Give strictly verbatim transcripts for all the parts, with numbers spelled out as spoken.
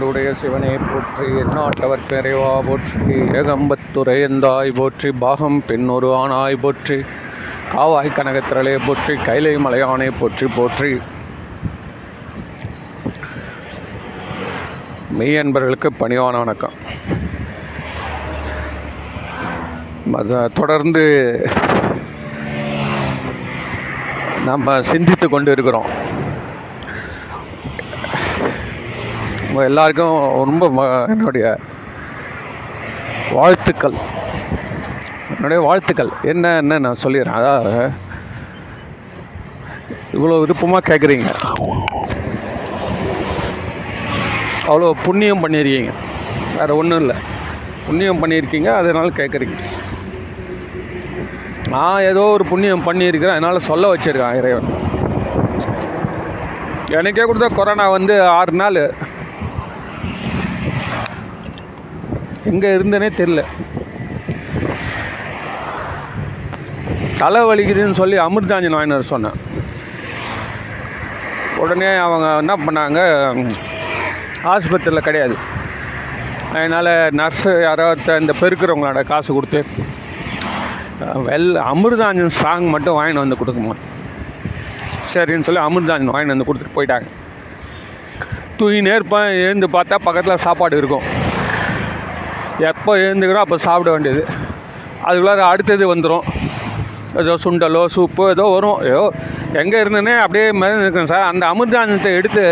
என்னாடுடைய சிவனை போற்றி, என்னாட்டவர் பெறைவா போற்றி, ஏகம்பத்துரையந்தாய் போற்றி, பாகம் பெண்ணொரு ஆனாய் போற்றி, காவாய் கனகத்திரளே போற்றி, கைலை மலையானை போற்றி போற்றி. மெய் என்பர்களுக்கு பணிவான வணக்கம். தொடர்ந்து நம்ம சிந்தித்து கொண்டு இருக்கிறோம். எல்லாருக்கும் ரொம்ப என்னுடைய வாழ்த்துக்கள் என்னுடைய வாழ்த்துக்கள் என்னன்னு நான் சொல்லிடுறேன். அதாவது இவ்வளோ விருப்பமாக கேட்குறீங்க, அவ்வளோ புண்ணியம் பண்ணியிருக்கீங்க, வேறு ஒன்றும் இல்லை, புண்ணியம் பண்ணியிருக்கீங்க, அதனால் கேட்குறீங்க. நான் ஏதோ ஒரு புண்ணியம் பண்ணியிருக்கிறேன், அதனால் சொல்ல வச்சுருக்கேன் இறைவன். எனக்கே கொடுத்த கொரோனா வந்து ஆறு நாள் எங்கே இருந்தேனே தெரில. தலை வலிக்குதுன்னு சொல்லி அமிர்தாஞ்சன் நாயனார் சொன்னேன். உடனே அவங்க என்ன பண்ணாங்க, ஆஸ்பத்திரியில் கிடையாது, அதனால் நர்ஸு யாராவது இந்த பெருக்கிறவங்களோட காசு கொடுத்து வெல் அமிர்தாஞ்சன் சாங் மட்டும் வாங்கிட்டு வந்து கொடுக்குமா சரின்னு சொல்லி அமிர்தாஞ்சன் வாங்கிட்டு வந்து கொடுத்துட்டு போயிட்டாங்க. தூங்கினே இருப்பேன், எழுந்து பார்த்தா பக்கத்தில் சாப்பாடு இருக்கும். எப்போ எழுந்துக்கிறோம் அப்போ சாப்பிட வேண்டியது, அதுக்குள்ளார அடுத்தது வந்துடும், ஏதோ சுண்டலோ சூப்போ ஏதோ வரும். ஏதோ எங்கே இருந்தேனே அப்படியே மாதிரி இருக்கேன் சார். அந்த அமிர்தாஞ்சனத்தை எடுத்து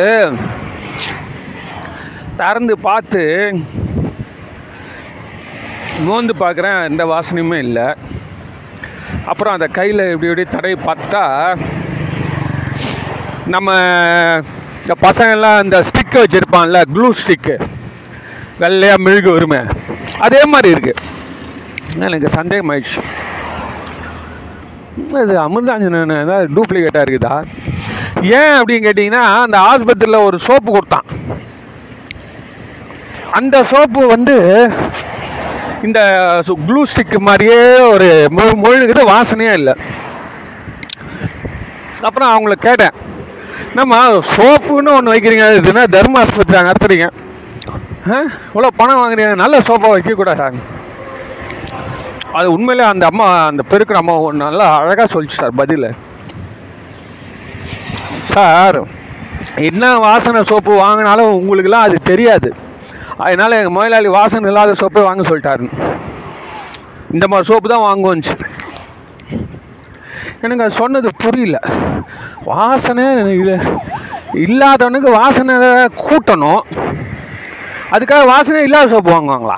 திறந்து பார்த்து மோந்து பார்க்குறேன், எந்த வாசனையுமே இல்லை. அப்புறம் அந்த கையில் இப்படி இப்படி தடவை பார்த்தா, நம்ம இந்த பசங்கள்லாம் அந்த ஸ்டிக்கை வச்சுருப்பான்ல, க்ளூ ஸ்டிக்கு, வெள்ளையாக மெழுகு வருமே, அதே மாதிரி இருக்குது. எனக்கு சந்தேகம் ஆயிடுச்சு, இது அமிர்தாஞ்சன் ஏதாவது டூப்ளிகேட்டாக இருக்குதா? ஏன் அப்படின்னு கேட்டிங்கன்னா, அந்த ஆஸ்பத்திரியில் ஒரு சோப்பு கொடுத்தான். அந்த சோப்பு வந்து இந்த க்ளூ ஸ்டிக்கு மாதிரியே ஒரு மொழி மொழிக்குது, வாசனையே இல்லை. அப்புறம் அவங்கள கேட்டேன், நம்ம சோப்புன்னு ஒன்று வைக்கிறீங்க, இதுனா தர்ம ஆஸ்பத்திரி நடத்துறீங்க, இவ்வளோ பணம் வாங்குறீங்க, நல்ல சோப்பாக வைக்கக்கூடாது. அது உண்மையிலே அந்த அம்மா, அந்த பெருக்கிற அம்மா ஒன்று நல்லா அழகாக சொல்லிச்சு சார். பதில் சார், என்ன வாசனை சோப்பு வாங்கினாலும் உங்களுக்குலாம் அது தெரியாது, அதனால் எங்கள் முதலாளி வாசனை இல்லாத சோப்பை வாங்க சொல்லிட்டாருன்னு, இந்த மாதிரி சோப்பு தான் வாங்குவோன்ச்சு. எனக்கு அது சொன்னது புரியல. வாசனை இது இல்லாதவனுக்கு வாசனை கூட்டணும், அதுக்காக வாசனை இல்லாத சோப்பு வாங்குவாங்களா?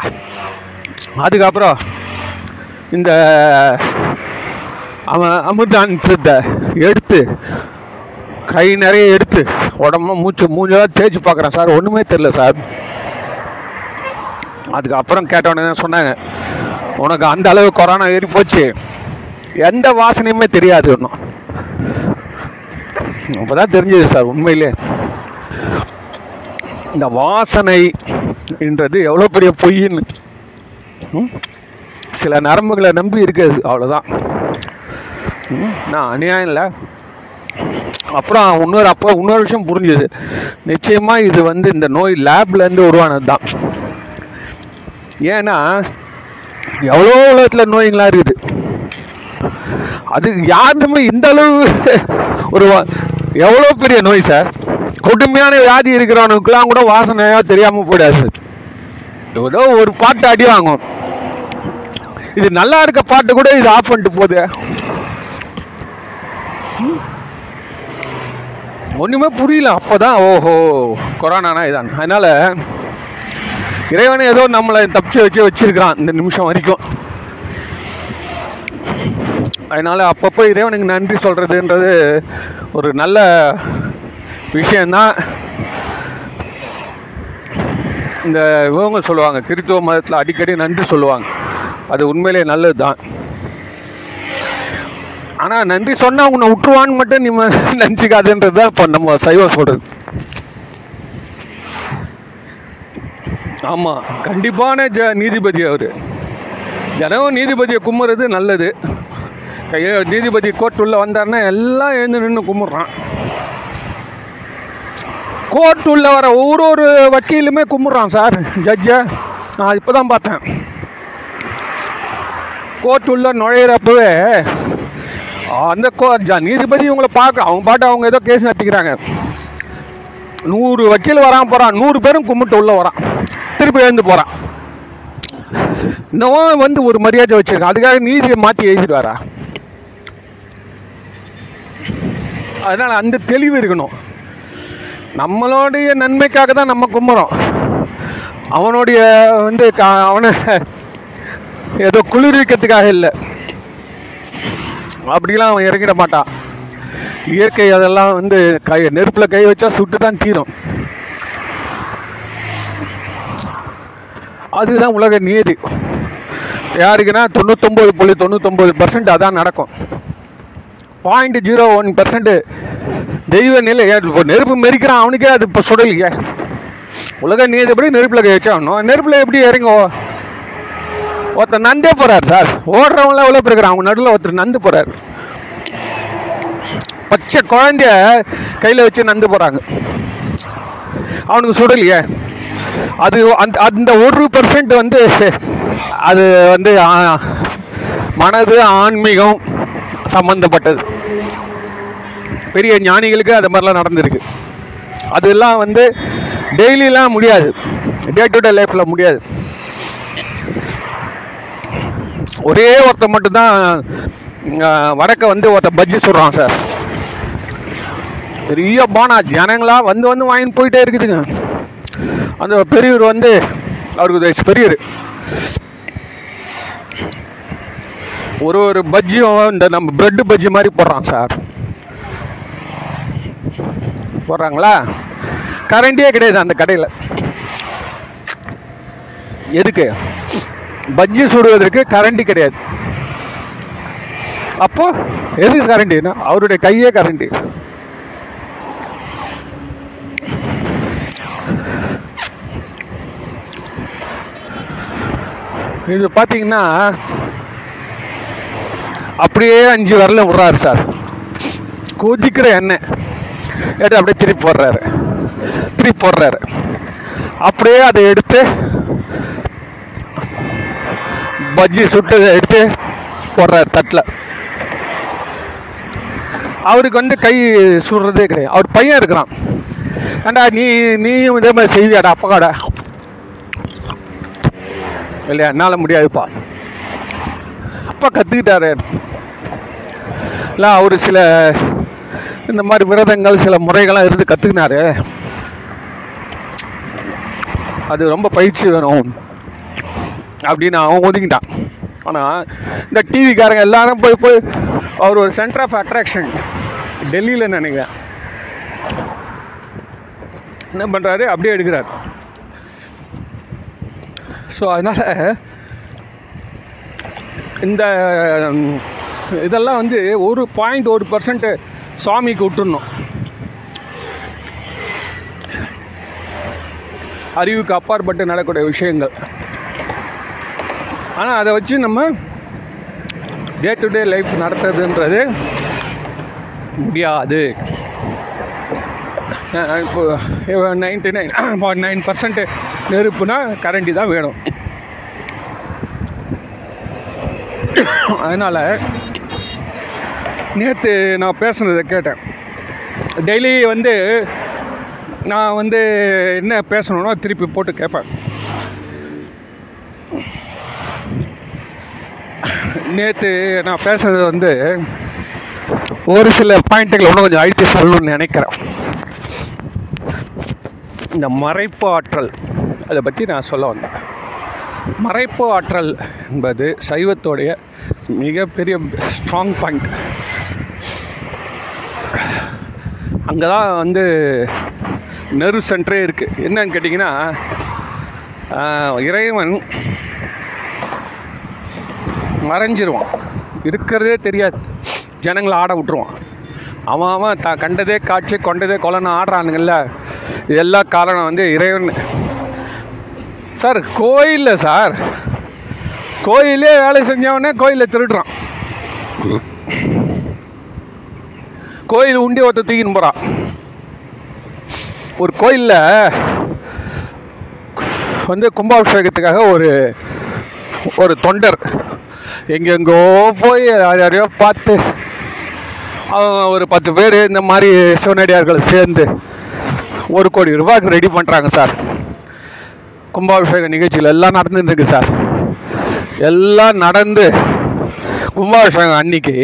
அதுக்கப்புறம் இந்த அவன் அமிர்தானத்தை எடுத்து கை நிறைய எடுத்து உடம்பு மூச்சு மூஞ்செல்லாம் தேய்ச்சி பார்க்குறேன் சார், ஒன்றுமே தெரில சார். அதுக்கப்புறம் கேட்டவொடனே சொன்னாங்க, உனக்கு அந்த அளவு கொரோனா ஏறி போச்சு, எந்த வாசனையுமே தெரியாது ஒன்றும். அப்போ தான் தெரிஞ்சது சார், உண்மையிலே இந்த வாசனைன்றது எவ்வளோ பெரிய பொய்ன்னு. சில நரம்புகளை நம்பி இருக்குது, அவ்வளோதான், நான் அநியாயம் இல்லை. அப்புறம் இன்னொரு அப்போ இன்னொரு விஷயம் புரிஞ்சுது, நிச்சயமாக இது வந்து இந்த நோய் லேப்லேருந்து உருவானது தான். ஏன்னா எவ்வளோ உலகத்தில் நோய்களாக இருக்குது, அது யாருமே இந்த அளவு ஒரு எவ்வளோ பெரிய நோய் சார். கொடுமையான வியாதி இருக்கிறவனுக்குலாம் கூட வாசனையாக தெரியாமல் போயிடாது, ஏதோ ஒரு பாட்டு அடி வாங்கும். இது நல்லா இருக்க பாட்டு கூட இது ஆஃப் பண்ணிட்டு போகுது, ஒன்றுமே புரியல. அப்போ தான் ஓஹோ கொரோனானா இதான். அதனால் இறைவனை ஏதோ நம்மளை தப்பிச்சு வச்சு வச்சிருக்கிறான் இந்த நிமிஷம் வரைக்கும். அதனால அப்பப்போ இறைவனுக்கு நன்றி சொல்றதுன்றது ஒரு நல்ல விஷயம்தான். இந்த இவங்க சொல்லுவாங்க, கிறித்துவ மதத்தில் அடிக்கடி நன்றி சொல்லுவாங்க, அது உண்மையிலே நல்லது தான். ஆனால் நன்றி சொன்னால் உன்னை விட்டுருவான்னு மட்டும் நீ நினச்சிக்காதுன்றது தான் இப்போ நம்ம சைவம் சொல்கிறது. ஆமாம், கண்டிப்பான ஜ நீதிபதி அவர். தினமும் நீதிபதியை கும்பிட்றது நல்லது. கையோ நீதிபதி கோர்ட் உள்ளே வந்தார்னா எல்லாம் எழுந்து நின்று கும்பிட்றான். கோர்ட் உள்ள வர ஒரு ஒரு வக்கீலுமே கும்பிட்றான் சார் ஜட்ஜை. நான் இப்போ தான் பார்த்தேன், கோர்ட் உள்ள நுழையிறப்பவே அந்த கோ நீதிபதி இவங்களை பார்க்க அவங்க பாட்டு அவங்க ஏதோ கேஸ் நடத்திக்கிறாங்க. நூறு வக்கீல் வராமல் போகிறான், நூறு பேரும் கும்பிட்டு உள்ளே வரான், திருப்பி எழுந்து போகிறான். இன்னும் வந்து ஒரு மரியாதை வச்சுருக்கான், அதுக்காக நீதியை மாற்றி எழுதிட்டு வரா. அதனால் அந்த தெளிவு இருக்கணும். நம்மளுடைய நன்மைக்காக தான் நம்ம கும்புறோம், அவனுடைய வந்து அவனை ஏதோ குளிர்விக்கிறதுக்காக இல்லை. அப்படிலாம் அவன் இறங்கிட மாட்டான். இயற்கை அதெல்லாம் வந்து கை நெருப்பில் கை வச்சா சுட்டு தான் தீரும். அதுதான் உலக நீதி. யாருக்குன்னா தொண்ணூத்தொம்பது புள்ளி தொண்ணூத்தொம்பது பர்சன்ட் அதான் நடக்கும். பாயிண்ட் ஜீரோ ஒன் பர்சன்ட் தெய்வ நிலை. இப்போ நெருப்பு மெரிக்கிறான், அவனுக்கே அது இப்போ சுடலிங்க. உலக நீதி எப்படி நெருப்பில் கை வச்சா ஆகணும்? நெருப்பில் எப்படி இறங்கோ? ஒருத்தர் நந்தே போகிறார் சார், ஓடுறவங்களாம் எவ்வளோ பேர் இருக்கிறான், அவங்க நடுவில் ஒருத்தர் நந்து போகிறார், பச்சை குழந்தைய கையில் வச்சு நந்து போகிறாங்க, அவனுக்கு சுடலையே. அது அந்த அந்த ஒரு பர்சன்ட் வந்து அது வந்து மனது ஆன்மீகம் சம்பந்தப்பட்டது. பெரிய ஞானிகளுக்கு அது மாதிரிலாம் நடந்திருக்கு. அதெல்லாம் வந்து டெய்லிலாம் முடியாது, டே டு டே லைஃப்பில் முடியாது. ஒரே ஒருத்த மட்டும்தான் வடக்க வந்து ஒருத்த பஜ்ஜி சொல்கிறான் சார், பெரிய பானா ஜனங்களா வந்து வந்து வாங்கின்னு போயிட்டே இருக்குதுங்க. அந்த பெரியவர் வந்து அவருக்கு பெரியவர் ஒரு ஒரு பஜ்ஜியும் இந்த நம்ம பிரெட்டு பஜ்ஜி மாதிரி போடுறான் சார், போடுறாங்களா? கரண்டியே கிடையாது அந்த கடையில். எதுக்கு பஜ்ஜி சுடுவதற்கு கரண்டி கிடையாது. அப்போ எது கரண்டின்னா அவருடைய கையே கரண்டி. இது பார்த்தீங்கன்னா அப்படியே அஞ்சு வரல விடுறாரு சார், கொதிக்கிற எண்ணெய் எடுத்து அப்படியே திருப்பி போடுறாரு திருப்பி போடுறாரு அப்படியே அதை எடுத்து பஜ்ஜி சுட்டு எடுத்து போடுறாரு தட்டில். அவருக்கு வந்து கை சுடுறதே கிடையாது. அவர் பையன் இருக்கிறான், ஏண்டா நீ நீயும் இதே மாதிரி செய்வியாடா அப்பாடா இல்லையா? என்னால் முடியாதுப்பா. அப்பா கற்றுக்கிட்டாரு இல்லை, அவர் சில இந்த மாதிரி விரதங்கள் சில முறைகள்லாம் இருந்து கற்றுக்கினாரு. அது ரொம்ப பயிற்சி வேணும் அப்படின்னு அவன் ஒதுக்கிட்டான். ஆனால் இந்த டிவிக்காரங்க எல்லாரும் போய் போய் அவர் ஒரு சென்டர் ஆஃப் அட்ராக்ஷன் டெல்லியில் நினைக்கிறேன். என்ன பண்ணுறாரு? அப்படியே எடுக்கிறார். ஸோ அதனால் இந்த இதெல்லாம் வந்து ஒரு பாயிண்ட் ஒரு பர்சன்ட் சுவாமிக்கு விட்டுடணும். அறிவுக்கு அப்பாற்பட்டு நடக்கூடிய விஷயங்கள். ஆனால் அதை வச்சு நம்ம டே டு டே லைஃப் நடத்துறதுன்றது முடியாது. இப்போ ninety nine point nine percent நெருப்புனா கரண்டி தான் வேணும். அதனால் நேற்று நான் பேசுனதை கேட்டேன். டெய்லி வந்து நான் வந்து என்ன பேசணுன்னா திருப்பி போட்டு கேட்பேன். நேற்று நான் பேசுறது வந்து ஒரு சில பாயிண்ட்டுகள் இன்னும் கொஞ்சம் அழுத்தி சொல்லணும்னு நினைக்கிறேன். இந்த மறைப்பு ஆற்றல், அதை பற்றி நான் சொல்ல வந்தேன். மறைப்பு ஆற்றல் என்பது சைவத்தோடைய மிகப்பெரிய ஸ்ட்ராங் பாயிண்ட். அங்கே தான் வந்து நெரு சென்டரே இருக்குது. என்னன்னு கேட்டிங்கன்னா, இறைவன் மறைஞ்சிருவான், இருக்கிறதே தெரியாது, ஜனங்களை ஆட விட்டுருவான். அவன் அவன் தான் கண்டதே காட்சி கொண்டதே கொலைன்னு ஆடுறானுங்கள்ல, எல்லா காரணம் வந்து இறைவன் சார். கோயிலில் சார், கோயிலே வேலை செஞ்சவனே கோயிலில் திருடுறான், கோயில் உண்டி ஒருத்த தூக்கின்னு போகிறான், ஒரு கோயிலில் வந்து கும்பாபிஷேகத்துக்காக ஒரு ஒரு தொண்டர் எங்கெங்கோ போய் யாரையோ பார்த்து ஒரு பத்து பேர் இந்த மாதிரி சிவனடியார்கள் சேர்ந்து ஒரு கோடி ரூபாய்க்கு ரெடி பண்ணுறாங்க சார். கும்பாபிஷேக நிகழ்ச்சியில் எல்லாம் நடந்துருக்கு சார். எல்லாம் நடந்து கும்பாபிஷேகம் அன்னைக்கு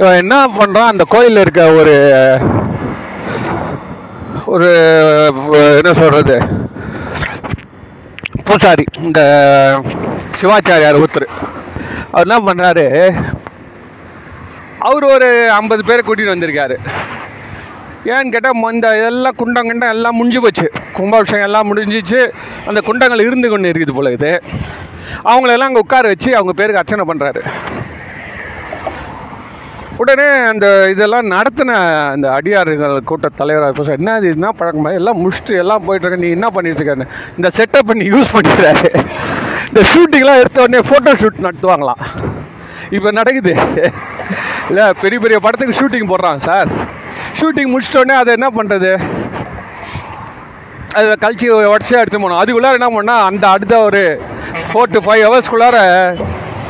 இவன் என்ன பண்ணுறான், அந்த கோயிலில் இருக்க ஒரு ஒரு என்ன சொல்கிறது பூசாரி, இந்த சிவாச்சாரியார் ஒருத்தர், அவர் என்ன பண்ணுறாரு, அவர் ஒரு ஐம்பது பேரை கூட்டிகிட்டு வந்திருக்காரு. ஏன்னு கேட்டால் இந்த எல்லாம் குண்டங்கண்டம் எல்லாம் முடிஞ்சு போச்சு, கும்பாபிஷேகம் எல்லாம் முடிஞ்சிச்சு, அந்த குண்டங்கள் இருந்து கொண்டு இருக்குது போல இது. அவங்களெல்லாம் அங்கே உட்கார வச்சு அவங்க பேருக்கு அர்ச்சனை பண்ணுறாரு. உடனே அந்த இதெல்லாம் நடத்தின அந்த அடியார்கள் கூட்ட தலைவராக இப்போ சார் என்ன இது என்ன பழக்கமா, எல்லாம் முடிச்சுட்டு எல்லாம் போயிட்டுருக்கேன், நீ என்ன பண்ணிட்டுருக்காரு, இந்த செட்டப் பண்ணி யூஸ் பண்ணிடுறாரு. இந்த ஷூட்டிங்லாம் எடுத்த உடனே ஃபோட்டோ ஷூட் நடத்துவாங்களாம் இப்போ நடக்குது இல்லை, பெரிய பெரிய படத்துக்கு ஷூட்டிங் போடுறாங்க சார். ஷூட்டிங் முடிச்சிட்டோடனே அதை என்ன பண்ணுறது, அதில் கழிச்சு உடச்சியாக எடுத்து போனோம். அதுக்குள்ளார என்ன பண்ணால் அந்த அடுத்த ஒரு ஃபோர் டு ஃபைவ் ஹவர்ஸ்க்குள்ளார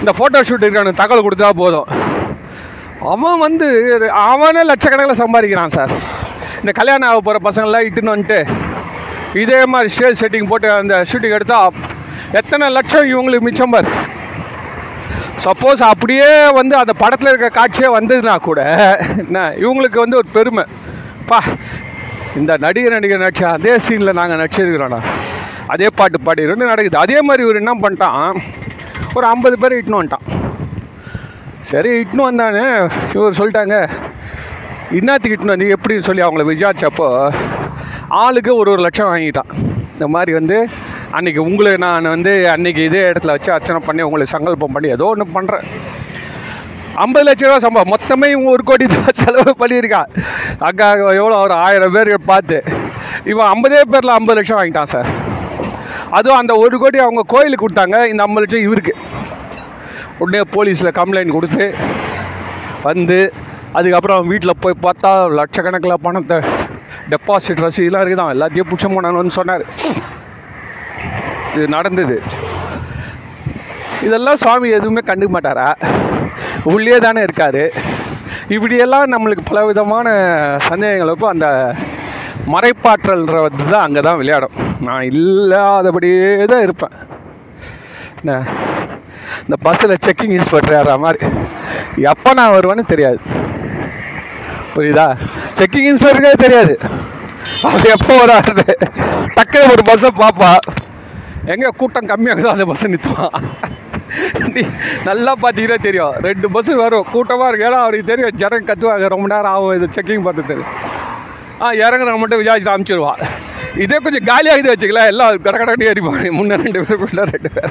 இந்த ஃபோட்டோ ஷூட் இருக்கான தகவல் கொடுத்தா போதும். அவன் வந்து அவனே லட்சக்கணக்கில் சம்பாதிக்கிறான் சார். இந்த கல்யாணம் ஆக போகிற பசங்கள்லாம் இட்டுன்னு வந்துட்டு இதே மாதிரி ஸ்டேஜ் செட்டிங் போட்டு அந்த ஷூட்டிங் எடுத்தால் எத்தனை லட்சம் இவங்களுக்கு மிச்சம் பார். சப்போஸ் அப்படியே வந்து அந்த படத்தில் இருக்க காட்சியே வந்ததுன்னா கூட என்ன இவங்களுக்கு வந்து ஒரு பெருமை, பா இந்த நடிகர் நடிகர் நடிச்ச அதே சீனில் நாங்கள் நடிச்சிருக்கிறோண்ணா, அதே பாட்டு பாடிடுன்னு நடக்குது. அதே மாதிரி இவர் என்ன பண்ணிட்டான், ஒரு ஐம்பது பேர் இட்டுன்னு வந்துட்டான். சரி இட்டுன்னு வந்தானே இவர் சொல்லிட்டாங்க, இன்னத்துக்கு இட்டுன்னு வந்து எப்படின்னு சொல்லி அவங்கள விசாரிச்சப்போ ஆளுக்கு ஒரு ஒரு லட்சம் வாங்கிட்டான். இந்த மாதிரி வந்து அன்றைக்கி உங்களை நான் வந்து அன்றைக்கி இதே இடத்துல வச்சு அர்ச்சனை பண்ணி உங்களுக்கு சங்கல்பம் பண்ணி ஏதோ ஒன்று பண்ணுறேன், ஐம்பது லட்ச ரூபா சம்பளம் மொத்தமே இவங்க ஒரு கோடி தான் செலவு பண்ணியிருக்கான். அக்கா எவ்வளோ ஒரு ஆயிரம் பேர் பார்த்து இவன் ஐம்பதே பேரில் ஐம்பது லட்சம் வாங்கிட்டான் சார். அதுவும் அந்த ஒரு கோடி அவங்க கோயிலுக்கு கொடுத்தாங்க, இந்த ஐம்பது லட்சம் இவருக்கு. உடனே போலீஸில் கம்ப்ளைண்ட் கொடுத்து வந்து அதுக்கப்புறம் வீட்டில் போய் பார்த்தா லட்சக்கணக்கில் பணத்தை டெபாசிட் ரசீதெலாம் இருக்குதான், எல்லாத்தையும் பிடிச்ச போனான்னு சொன்னார். இது நடந்தது. இதெல்லாம் சுவாமி எதுவுமே கண்டுக்க மாட்டாரா, உள்ளே தானே இருக்கார். இப்படியெல்லாம் நம்மளுக்கு பல விதமான சந்தேகங்களுக்கும் அந்த மறைப்பாற்றல்ன்றது தான் அங்கே தான் விளையாடும். நான் இல்லாதபடியே தான் இருப்பேன். என்ன இந்த பஸ்ஸில் செக்கிங் இன்ஸ்பெக்டர் ஆகிற மாதிரி எப்போ நான் வருவேன்னு தெரியாது, புரியுதா? செக்கிங் இன்ஸ்பெக்டருக்கே தெரியாது அவர் எப்போ வராது. டக்குனு ஒரு பஸ்ஸை பார்ப்பா, எங்கே கூட்டம் கம்மியாகுதோ அந்த பஸ்ஸை நிறுத்துவான். நல்லா பார்த்தீங்கன்னா தெரியும் ரெண்டு பஸ்ஸு வரும் கூட்டமாக இருக்கு, ஏன்னா அவருக்கு தெரியும் ஜனங்க கற்றுவாங்க ரொம்ப நேரம் ஆகும் இது செக்கிங் பண்ணுறது. ஆ இறங்குறவங்க மட்டும் விசாரிச்சு அனுப்பிச்சிடுவான். இதே கொஞ்சம் காலியாகுது வச்சுக்கலாம் எல்லாம் கடக்கடக்கே ஏறிப்பாங்க, முன்னே ரெண்டு பேர் பிள்ளை ரெண்டு பேர்.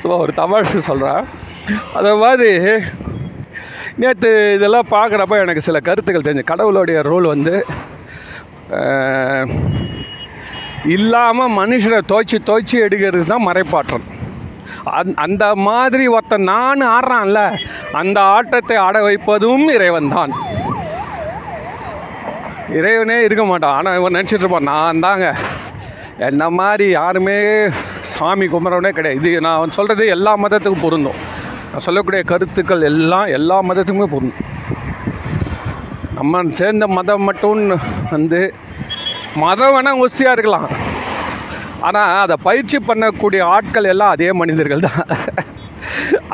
ஸோ ஒரு தமாஷு சொல்கிறேன். அதை மாதிரி நேற்று இதெல்லாம் பார்க்குறப்ப எனக்கு சில கருத்துக்கள் தெரிஞ்சு. கடவுளுடைய ரோல் வந்து இல்லாமல் மனுஷனை துவைச்சி துவைச்சி எடுக்கிறது தான் மறைப்பாற்றல். அந் அந்த மாதிரி ஒருத்தன் நான் ஆடுறான்ல, அந்த ஆட்டத்தை ஆட வைப்பதும் இறைவன் தான். இறைவனே இருக்க மாட்டான், ஆனால் இவன் நினச்சிட்டு இருப்பான் நான் தாங்க, என்ன மாதிரி யாருமே சாமி கும்பிட்றவனே கிடையாது. இது நான் சொல்கிறது எல்லா மதத்துக்கும் பொருந்தும், நான் சொல்லக்கூடிய கருத்துக்கள் எல்லாம் எல்லா மதத்துக்குமே பொருந்தும். நம்ம சேர்ந்த மதம் மட்டும் வந்து மதம் வேணால் ஒஸ்தியாக இருக்கலாம், ஆனால் அதை பயிற்சி பண்ணக்கூடிய ஆட்கள் எல்லாம் அதே மனிதர்கள் தான்,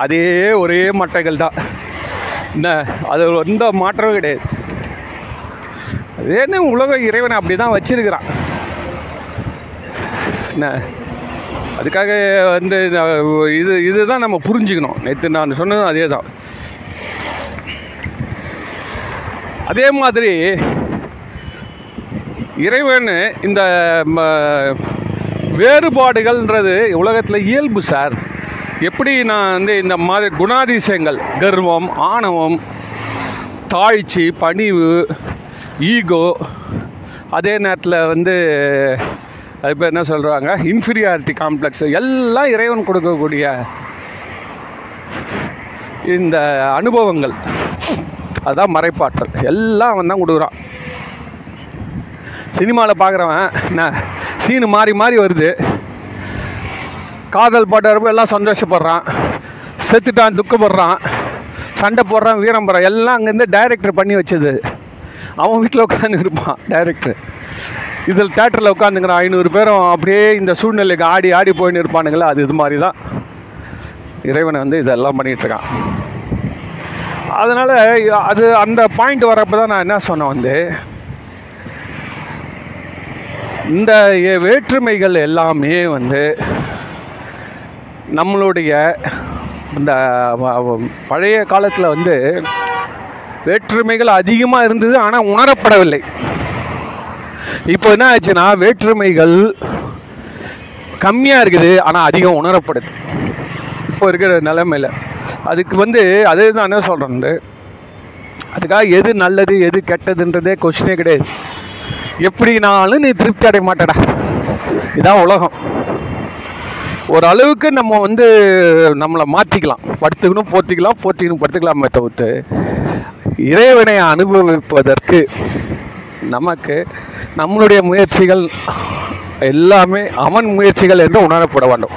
அதே ஒரே மட்டைகள் தான். என்ன அது எந்த மாற்றமும் கிடையாது. ஏன்னா உலக இறைவனை அப்படி தான் வச்சிருக்கிறான். என்ன அதுக்காக வந்து இது இதுதான் நம்ம புரிஞ்சுக்கணும். நேற்று நான் சொன்னதும் அதே தான். அதே மாதிரி இறைவன் இந்த வேறுபாடுகள்ன்றது உலகத்தில் இயல்பு சார். எப்படி நான் வந்து இந்த மாதிரி குணாதிசயங்கள் கர்வம், ஆணவம், தாழ்ச்சி, பணிவு, ஈகோ, அதே நேரத்தில் வந்து அது பேர் என்ன சொல்கிறாங்க இன்ஃபீரியாரிட்டி காம்ப்ளெக்ஸ், எல்லாம் இறைவன் கொடுக்கக்கூடிய இந்த அனுபவங்கள் அதுதான் மறைப்பாற்றல். எல்லாம் அவன் தான் கொடுக்குறான். சினிமாவில் பார்க்குறவன் நான் சீனு மாறி மாறி வருது. காதல் பாடுறப்ப எல்லாம் சந்தோஷப்படுறான், செத்துட்டான் துக்கப்படுறான், சண்டை போடுறான், வீரம் போடுறான், எல்லாம் அங்கேருந்து டைரக்டர் பண்ணி வச்சது. அவன் வீட்டில் உட்காந்து இருப்பான் டைரக்டர். இதில் தேட்டரில் உட்காந்துங்கிறான் ஐநூறு பேரும் அப்படியே இந்த சூழ்நிலைக்கு ஆடி ஆடி போயின்னு இருப்பானுங்களா. அது இது மாதிரி தான் இறைவனை வந்து இதெல்லாம் பண்ணிகிட்ருக்கான். அதனால் அது அந்த பாயிண்ட் வரப்போ தான் நான் என்ன சொன்னேன், வந்து இந்த வேற்றுமைகள் எல்லாமே வந்து நம்மளுடைய இந்த பழைய காலத்தில் வந்து வேற்றுமைகள் அதிகமாக இருந்தது, ஆனால் உணரப்படவில்லை. இப்போ என்ன ஆச்சுன்னா வேற்றுமைகள் கம்மியாக இருக்குது, ஆனால் அதிகம் உணரப்படுது இப்போ இருக்கிற நிலைமையில். அதுக்கு வந்து அதே தான் என்ன சொல்கிறது, அதுக்காக எது நல்லது எது கெட்டதுன்றதே கொஸ்டினே கிடையாது. எப்படினாலும் நீ திருப்தி அடைய மாட்டடா, இதான் உலகம். ஒரு அளவுக்கு நம்ம வந்து நம்மளை மாற்றிக்கலாம், படுத்துக்கணும் போற்றிக்கலாம், போற்றிக்கணும் படுத்துக்கலாமே தவிர்த்து இறைவனை அனுபவிப்பதற்கு நமக்கு நம்மளுடைய முயற்சிகள் எல்லாமே அவன் முயற்சிகள் என்று உணரப்பட வேண்டும்.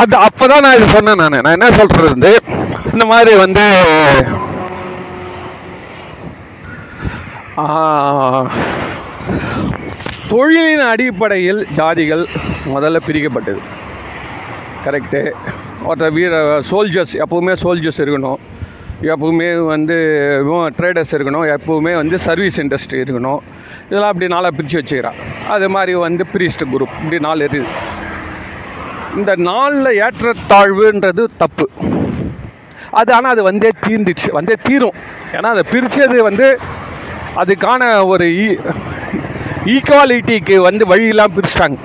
அது அப்போ தான் நான் இது சொன்னேன். நான் நான் என்ன சொல்கிறது, இந்த மாதிரி வந்து தொழிலின் அடிப்படையில் ஜாதிகள் முதல்ல பிரிக்கப்பட்டது. கரெக்டு. மற்ற வீர சோல்ஜர்ஸ் எப்போவுமே சோல்ஜர்ஸ் இருக்கணும், எப்போவுமே வந்து ட்ரேடர்ஸ் இருக்கணும், எப்போவுமே வந்து சர்வீஸ் இண்டஸ்ட்ரி இருக்கணும். இதெல்லாம் அப்படி நாளாக பிரித்து வச்சுக்கிறான். அது மாதிரி வந்து பிரீஸ்ட் குரூப் இப்படி நாலு இருக்குது. இந்த நாளில் ஏற்றத்தாழ்வுன்றது தப்பு. அது ஆனால் அது வந்தே தீர்ந்துச்சு, வந்தே தீரும். ஏன்னா அதை பிரித்தது வந்து அதுக்கான ஒரு ஈக்குவாலிட்டிக்கு வந்து வழியெல்லாம் பிரிச்சிட்டாங்க.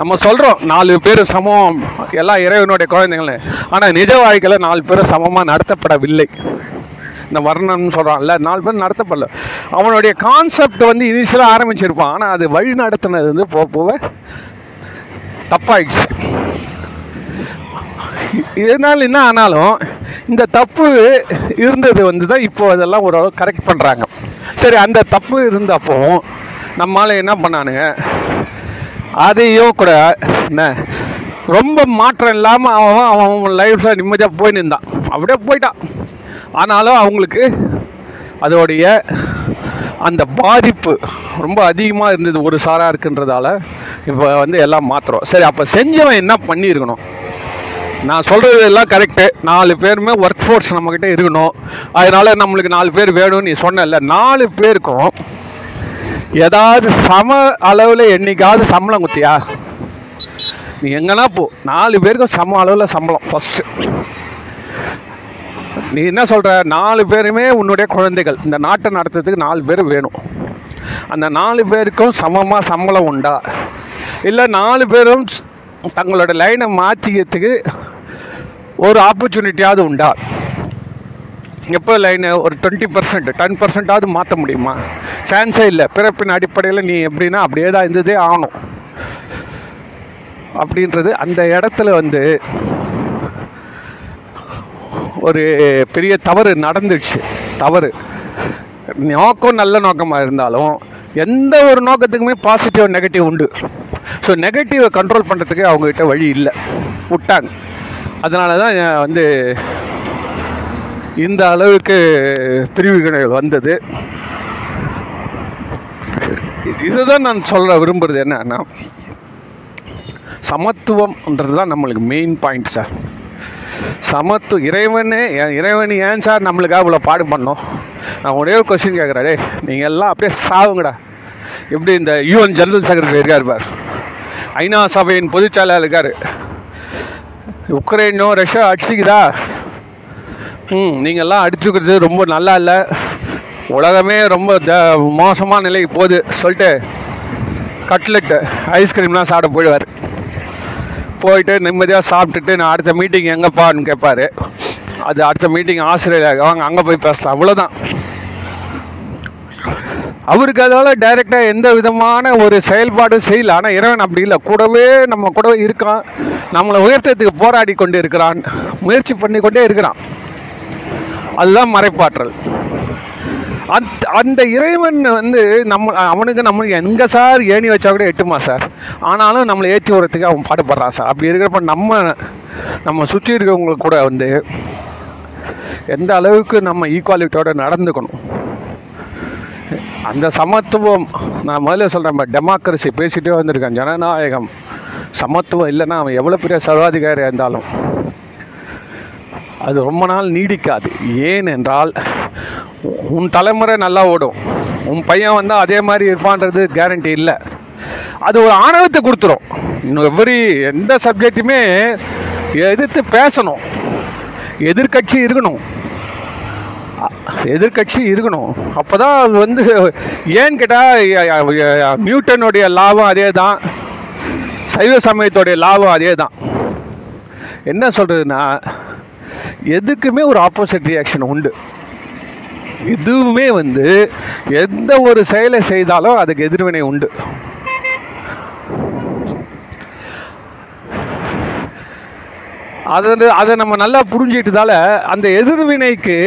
நம்ம சொல்கிறோம் நாலு பேர் சமம், எல்லாம் இறைவனுடைய குழந்தைங்களே, ஆனால் நிஜ வாழ்க்கையில் நாலு பேர் சமமாக நடத்தப்படவில்லை. இந்த வர்ணம்னு சொல்கிறான்ல, நாலு பேர் நடத்தப்படல. அவனுடைய கான்செப்ட் வந்து இனிஷியலாக ஆரம்பிச்சிருப்பான், ஆனால் அது வழி நடத்தினது வந்து போக போக தப்பாயிடுச்சு. இதனால் என்ன ஆனாலும் இந்த தப்பு இருந்தது வந்து தான் இப்போ அதெல்லாம் ஒரு கரெக்ட் பண்ணுறாங்க. சரி, அந்த தப்பு இருந்தப்போ நம்மளால் என்ன பண்ணானுங்க, அதையும் கூட என்ன ரொம்ப மாற்றம் இல்லாமல் அவன் அவன் லைஃப்பில் நிம்மதியாக போய் நின்றான், அப்படியே போயிட்டான். ஆனாலும் அவங்களுக்கு அதோடைய அந்த பாதிப்பு ரொம்ப அதிகமாக இருந்தது ஒரு சாராக இருக்குன்றதால இப்போ வந்து எல்லாம் மாற்றுறோம். சரி, அப்போ செஞ்சவன் என்ன பண்ணியிருக்கணும்? நான் சொல்கிறது எல்லாம் கரெக்டு, நாலு பேருமே ஒர்க் ஃபோர்ஸ் நம்மக்கிட்ட இருக்கணும், அதனால் நம்மளுக்கு நாலு பேர் வேணும்னு நீ சொன்னல. நாலு பேருக்கும் ஏதாவது சம அளவில் என்றைக்காவது சம்பளம் குத்தியா? நீ எங்கன்னா போ, நாலு பேருக்கும் சம அளவில் சம்பளம் ஃபஸ்ட்டு. நீ என்ன சொல்கிற, நாலு பேருமே உன்னுடைய குழந்தைகள், இந்த நாட்டை நடத்துறதுக்கு நாலு பேர் வேணும். அந்த நாலு பேருக்கும் சமமாக சம்பளம் உண்டா? இல்லை நாலு பேரும் தங்களோட லைனை மாற்றிக்கிறதுக்கு ஒரு ஆப்பர்ச்சுனிட்டியாவது உண்டா? எப்போ லைனை ஒரு டுவெண்ட்டி பர்சன்ட் டென் பர்சன்டாவது மாற்ற முடியுமா? சான்ஸே இல்லை. பிறப்பின் அடிப்படையில் நீ எப்படின்னா அப்படியே தான் இருந்ததே ஆகணும் அப்படின்றது. அந்த இடத்துல வந்து ஒரு பெரிய தவறு நடந்துடுச்சு. தவறு நோக்கம் நல்ல நோக்கமாக இருந்தாலும் எந்த ஒரு நோக்கத்துக்குமே பாசிட்டிவ் நெகட்டிவ் உண்டு. ஸோ நெகட்டிவை கண்ட்ரோல் பண்ணுறதுக்கு அவங்ககிட்ட வழி இல்லை, விட்டாங்க. அதனால தான் வந்து இந்த அளவுக்கு பிரிவுகள் வந்தது. இதுதான் நான் சொல்ல விரும்புகிறது என்னன்னா, சமத்துவம்ன்றது தான் நம்மளுக்கு மெயின் பாயிண்ட் சார். சமத்து இறைவனே இறைவன் ஏன் சார் நம்மளுக்காக இவ்வளோ பாடு பண்ணோம்? நான் ஒரே ஒரு கொஸ்டின் கேட்குறாடே, நீங்கள் எல்லாம் அப்படியே சாவுங்கடா. எப்படி இந்த யூஎன் ஜெனரல் செக்ரட்டரி இருக்கார் பார், ஐநா சபையின் பொதுச் செயலாளர் இருக்கார், உக்ரைனும் ரஷ்யா அடிச்சுக்குதா, ம் நீங்கள்லாம் அடிச்சுக்கிறது ரொம்ப நல்லா இல்லை, உலகமே ரொம்ப த மோசமான நிலைக்கு போகுது சொல்லிட்டு கட்லெட்டு ஐஸ்கிரீம்லாம் சாப்பிட போயிடுவார். போயிட்டு நிம்மதியாக சாப்பிட்டுட்டு நான் அடுத்த மீட்டிங் எங்கேப்பான்னு கேட்பார். அது அடுத்த மீட்டிங் ஆஸ்திரேலியாவுக்கு வாங்க, அங்கே போய் பேசலாம், அவ்வளோதான். அவருக்கு அதால் டைரெக்டாக எந்த விதமான ஒரு செயல்பாடும் செய்யலை. ஆனால் இறைவன் அப்படி இல்லை, கூடவே நம்ம கூடவே இருக்கான், நம்மளை உயர்த்தத்துக்கு போராடி கொண்டு இருக்கிறான், முயற்சி பண்ணி கொண்டே இருக்கிறான். அதுதான் மறைப்பாற்றல். அந்த அந்த இறைவன் வந்து நம்ம அவனுக்கு நம்மளுக்கு எங்கே சார் ஏணி வச்சா கூட எட்டுமா சார், ஆனாலும் நம்மளை ஏற்றி விடுறதுக்கு அவன் பாடுபடுறான் சார். அப்படி இருக்கிறப்ப நம்ம நம்ம சுற்றி இருக்கிறவங்களுக்கு கூட வந்து எந்த அளவுக்கு நம்ம ஈக்குவாலிட்டியோடு நடந்துக்கணும், அந்த சமத்துவம். நான் முதல்ல சொல்கிறேன், நம்ம டெமோக்ரஸி பேசிகிட்டே வந்திருக்கேன். ஜனநாயகம் சமத்துவம் இல்லைன்னா அவன் எவ்வளோ பெரிய சர்வாதிகாரியாக இருந்தாலும் அது ரொம்ப நாள் நீடிக்காது. ஏனென்றால் உன் தலைமுறை நல்லா ஓடும், உன் பையன் வந்தால் அதே மாதிரி இருப்பான்றது கேரண்டி இல்லை. அது ஒரு ஆணவத்தை கொடுத்துரும். இன்னும் எவ்வரி எந்த சப்ஜெக்ட்டுமே எதிர்த்து பேசணும், எதிர்கட்சி இருக்கணும், எதிர்கட்சி இருக்கணும். அப்போ தான் அது வந்து ஏன்னு கேட்டால் நியூட்டனுடைய லாபம் அதே தான், சைவ சமயத்துடைய லாபம் அதே தான். என்ன சொல்கிறதுன்னா, எதுக்குமே ஒரு ஆப்போசிட் ரியாக்ஷன் உண்டு. எதுவுமே வந்து எந்த ஒரு செயலை செய்தாலும் அதுக்கு எதிர்வினை உண்டு. அது அதை நம்ம நல்லா புரிஞ்சிட்டதால அந்த எதிர்வினைக்கு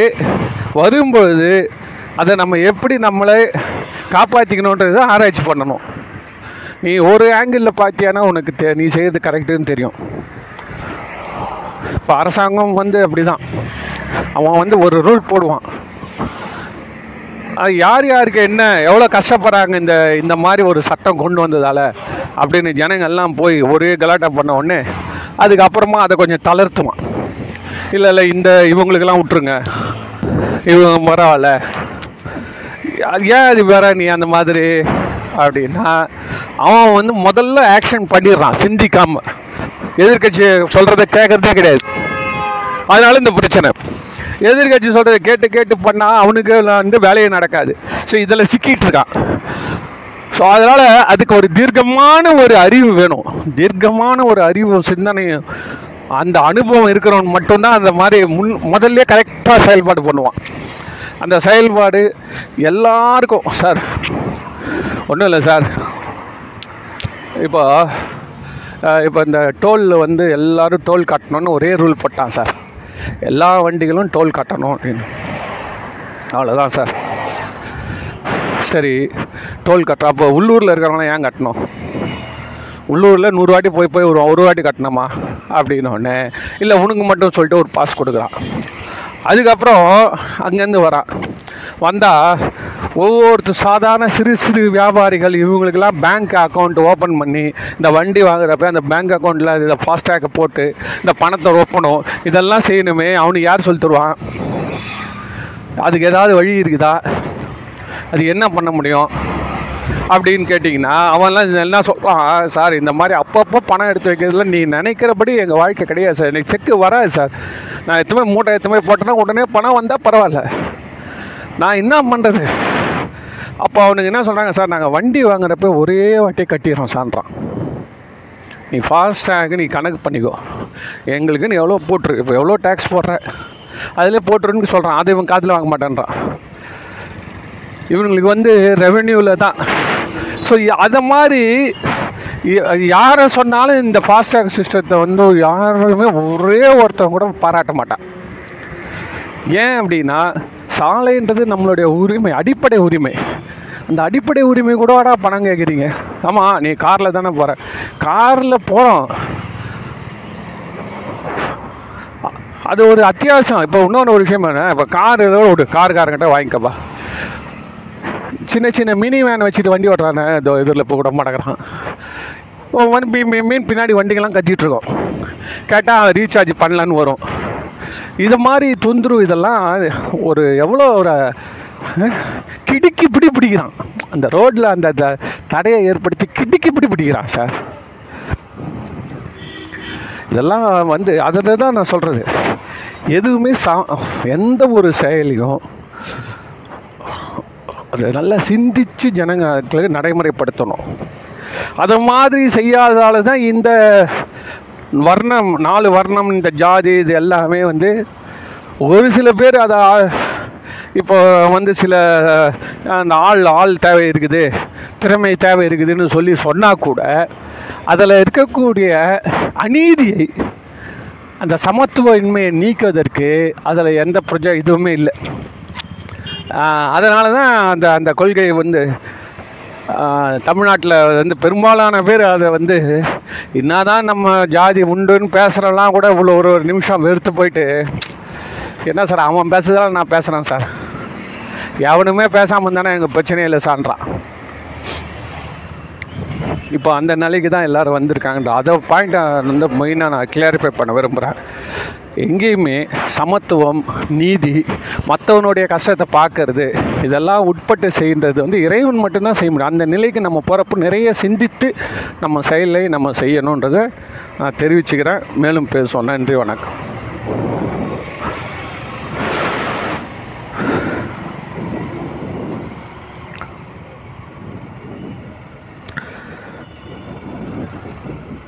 வரும்பொழுது அதை நம்ம எப்படி நம்மளை காப்பாற்றிக்கணுன்றதை ஆராய்ச்சி பண்ணணும். நீ ஒரு ஆங்கிளில் பார்த்தியானா உனக்கு தெ நீ செய்கிறது கரெக்டுன்னு தெரியும். இப்போ அரசாங்கம் வந்து அப்படி தான், அவன் வந்து ஒரு ரூல் போடுவான், யார் யாருக்கு என்ன எவ்வளோ கஷ்டப்படுறாங்க இந்த இந்த மாதிரி ஒரு சட்டம் கொண்டு வந்ததால் அப்படின்னு ஜனங்கள்லாம் போய் ஒரே கலாட்டா பண்ண உடனே அதுக்கப்புறமா அதை கொஞ்சம் தளர்த்துவான். இல்லை இல்லை இந்த இவங்களுக்கெல்லாம் விட்டுருங்க, இவங்க பரவாயில்ல, ஏன் அது வேற நீ அந்த மாதிரி அப்படின்னா அவன் வந்து முதல்ல ஆக்ஷன் பண்ணிடுறான் சிந்திக்காமல். எதிர்கட்சி சொல்கிறத கேட்குறதே கிடையாது. அதனால இந்த பிரச்சனை எதிர்கட்சி சொல்கிறத கேட்டு கேட்டு பண்ணால் அவனுக்கு வந்து வேலையே நடக்காது. ஸோ இதில் சிக்கிட்டு இருக்கான். ஸோ அதனால் அதுக்கு ஒரு தீர்க்கமான ஒரு அறிவு வேணும், தீர்க்கமான ஒரு அறிவும் சிந்தனையும் அந்த அனுபவம் இருக்கிறவன் மட்டும்தான் அந்த மாதிரி முன் முதல்ல கரெக்டாக செயல்பாடு பண்ணுவான். அந்த செயல்பாடு எல்லாருக்கும் சார் ஒன்றும் இல்லை சார். இப்போ இப்போ இந்த டோலில் வந்து எல்லோரும் டோல் கட்டணும்னு ஒரே ரூல் போட்டான் சார், எல்லா வண்டிகளும் டோல் கட்டணும் அப்படின்னு. அவ்வளோதான் சார். சரி டோல் கட்டுறோம், அப்போ உள்ளூரில் இருக்கிறவங்களாம் ஏன் கட்டணும்? உள்ளூரில் நூறு வாட்டி போய் போய் ஒரு ஒரு வாட்டி கட்டணுமா அப்படின்னோடனே இல்லை உனக்கு மட்டும் சொல்லிட்டு ஒரு பாஸ் கொடுக்குறான். அதுக்கப்புறம் அங்கேருந்து வரான், வந்தால் ஒவ்வொருத்த சாதாரண சிறு சிறு வியாபாரிகள் இவங்களுக்கெல்லாம் பேங்க் அக்கௌண்ட் ஓப்பன் பண்ணி இந்த வண்டி வாங்குறப்ப அந்த பேங்க் அக்கௌண்ட்டில் இதில் ஃபாஸ்டேக்கை போட்டு இந்த பணத்தை ரொப்பணும், இதெல்லாம் செய்யணுமே. அவனுக்கு யார் சொல்லி தருவான்? அதுக்கு ஏதாவது வழி இருக்குதா? அது என்ன பண்ண முடியும் அப்படின்னு கேட்டிங்கன்னா அவன்லாம் என்ன சொல்கிறான், சார் இந்த மாதிரி அப்பப்போ பணம் எடுத்து வைக்கிறதுல நீ நினைக்கிறபடி எங்கள் வாழ்க்கை கிடையாது சார், எனக்கு செக்கு வராது சார், நான் எத்தனை மூட்டை எத்தனை போட்டேன்னா உடனே பணம் வந்தால் பரவாயில்ல, நான் என்ன பண்ணுறது? அப்போ அவனுக்கு என்ன சொல்கிறாங்க, சார் நாங்கள் வண்டி வாங்குறப்ப ஒரே வாட்டி கட்டிடுறோம் சான்றான், நீ ஃபாஸ்டாக நீ கணக்கு பண்ணிக்கோ, எங்களுக்குன்னு எவ்வளோ போட்டுரு, இப்போ எவ்வளோ டேக்ஸ் போடுற அதிலே போட்டுருன்னு சொல்கிறான். அது இவன் காதில் வாங்க மாட்டேன்றான். இவங்களுக்கு வந்து ரெவென்யூவில் தான். ஸோ அதை மாதிரி யாரை சொன்னாலும் இந்த ஃபாஸ்டாக் சிஸ்டத்தை வந்து யாருமே ஒரே ஒருத்தவங்க கூட பாராட்ட மாட்டான். ஏன் அப்படின்னா சாலைன்றது நம்மளுடைய உரிமை, அடிப்படை உரிமை. அந்த அடிப்படை உரிமை கூட வாடா பணம் கேட்குறீங்க. ஆமாம், நீ காரில் தானே போகிற, காரில் போகிறோம் அது ஒரு அத்தியாவசியம். இப்போ இன்னொன்று ஒரு விஷயம் என்ன, இப்போ கார் ஏதோ ஒரு கார்காரங்கிட்ட வாங்கிக்கப்பா, சின்ன சின்ன மினி வேன் வச்சுட்டு வண்டி ஓட்டுறானே இதோ இதில் போக விட மாட்டேங்கிறான். ஒவ்வொன்று மீ மீ மீன் பின்னாடி வண்டிகள்லாம் கட்டிகிட்ருக்கோம், கேட்டால் ரீசார்ஜ் பண்ணலான்னு வரும். இது மாதிரி தொந்தரவு இதெல்லாம் ஒரு எவ்வளோ ஒரு கிடுக்கி பிடி பிடிக்கிறான். அந்த ரோட்டில் அந்த தடையை ஏற்படுத்தி கிடுக்கி பிடி பிடிக்கிறான் சார். இதெல்லாம் வந்து அதில் தான் நான் சொல்கிறது, எதுவுமே சா எந்த ஒரு செயலையும் அது நல்லா சிந்தித்து ஜனங்களுக்கு நடைமுறைப்படுத்தணும். அது மாதிரி செய்யாததால தான் இந்த வர்ணம், நாலு வர்ணம், இந்த ஜாதி, இது எல்லாமே வந்து ஒரு சில பேர் அதை இப்போ வந்து சில அந்த ஆள் ஆள் தேவை இருக்குது, திறமை தேவை இருக்குதுன்னு சொல்லி சொன்னால் கூட அதில் இருக்கக்கூடிய அநீதியை, அந்த சமத்துவ இன்மையை நீக்குவதற்கு அதில் எந்த ப்ரொஜெக்ட் இதுவுமே இல்லை. அதனால தான் அந்த அந்த கொள்கை வந்து தமிழ்நாட்டில் வந்து பெரும்பாலான பேர் அதை வந்து என்ன தான் நம்ம ஜாதி உண்டுன்னு பேசுகிறலாம் கூட இவ்வளோ ஒரு ஒரு நிமிஷம் வெறுத்து போயிட்டு என்ன சார் அவன் பேசுறதால நான் பேசுகிறேன் சார், எவனுமே பேசாமல் இருந்தானே எங்கள் பிரச்சனையே இல்லை சான்றான். இப்போ அந்த நிலைக்கு தான் எல்லோரும் வந்திருக்காங்கன்ற அதை பாயிண்ட் வந்து மெயினாக நான் கிளாரிஃபை பண்ண விரும்புகிறேன். எங்கேயுமே சமத்துவம், நீதி, மற்றவனுடைய கஷ்டத்தை பார்க்கறது, இதெல்லாம் உட்பட்டு செய்கிறது வந்து இறைவன் மட்டும்தான் செய்ய முடியும். அந்த நிலைக்கு நம்ம போகிறப்போ நிறைய சிந்தித்து நம்ம செயலை நம்ம செய்யணுன்றதை நான் தெரிவிச்சுக்கிறேன். மேலும் பேசுவோம். நன்றி, வணக்கம்.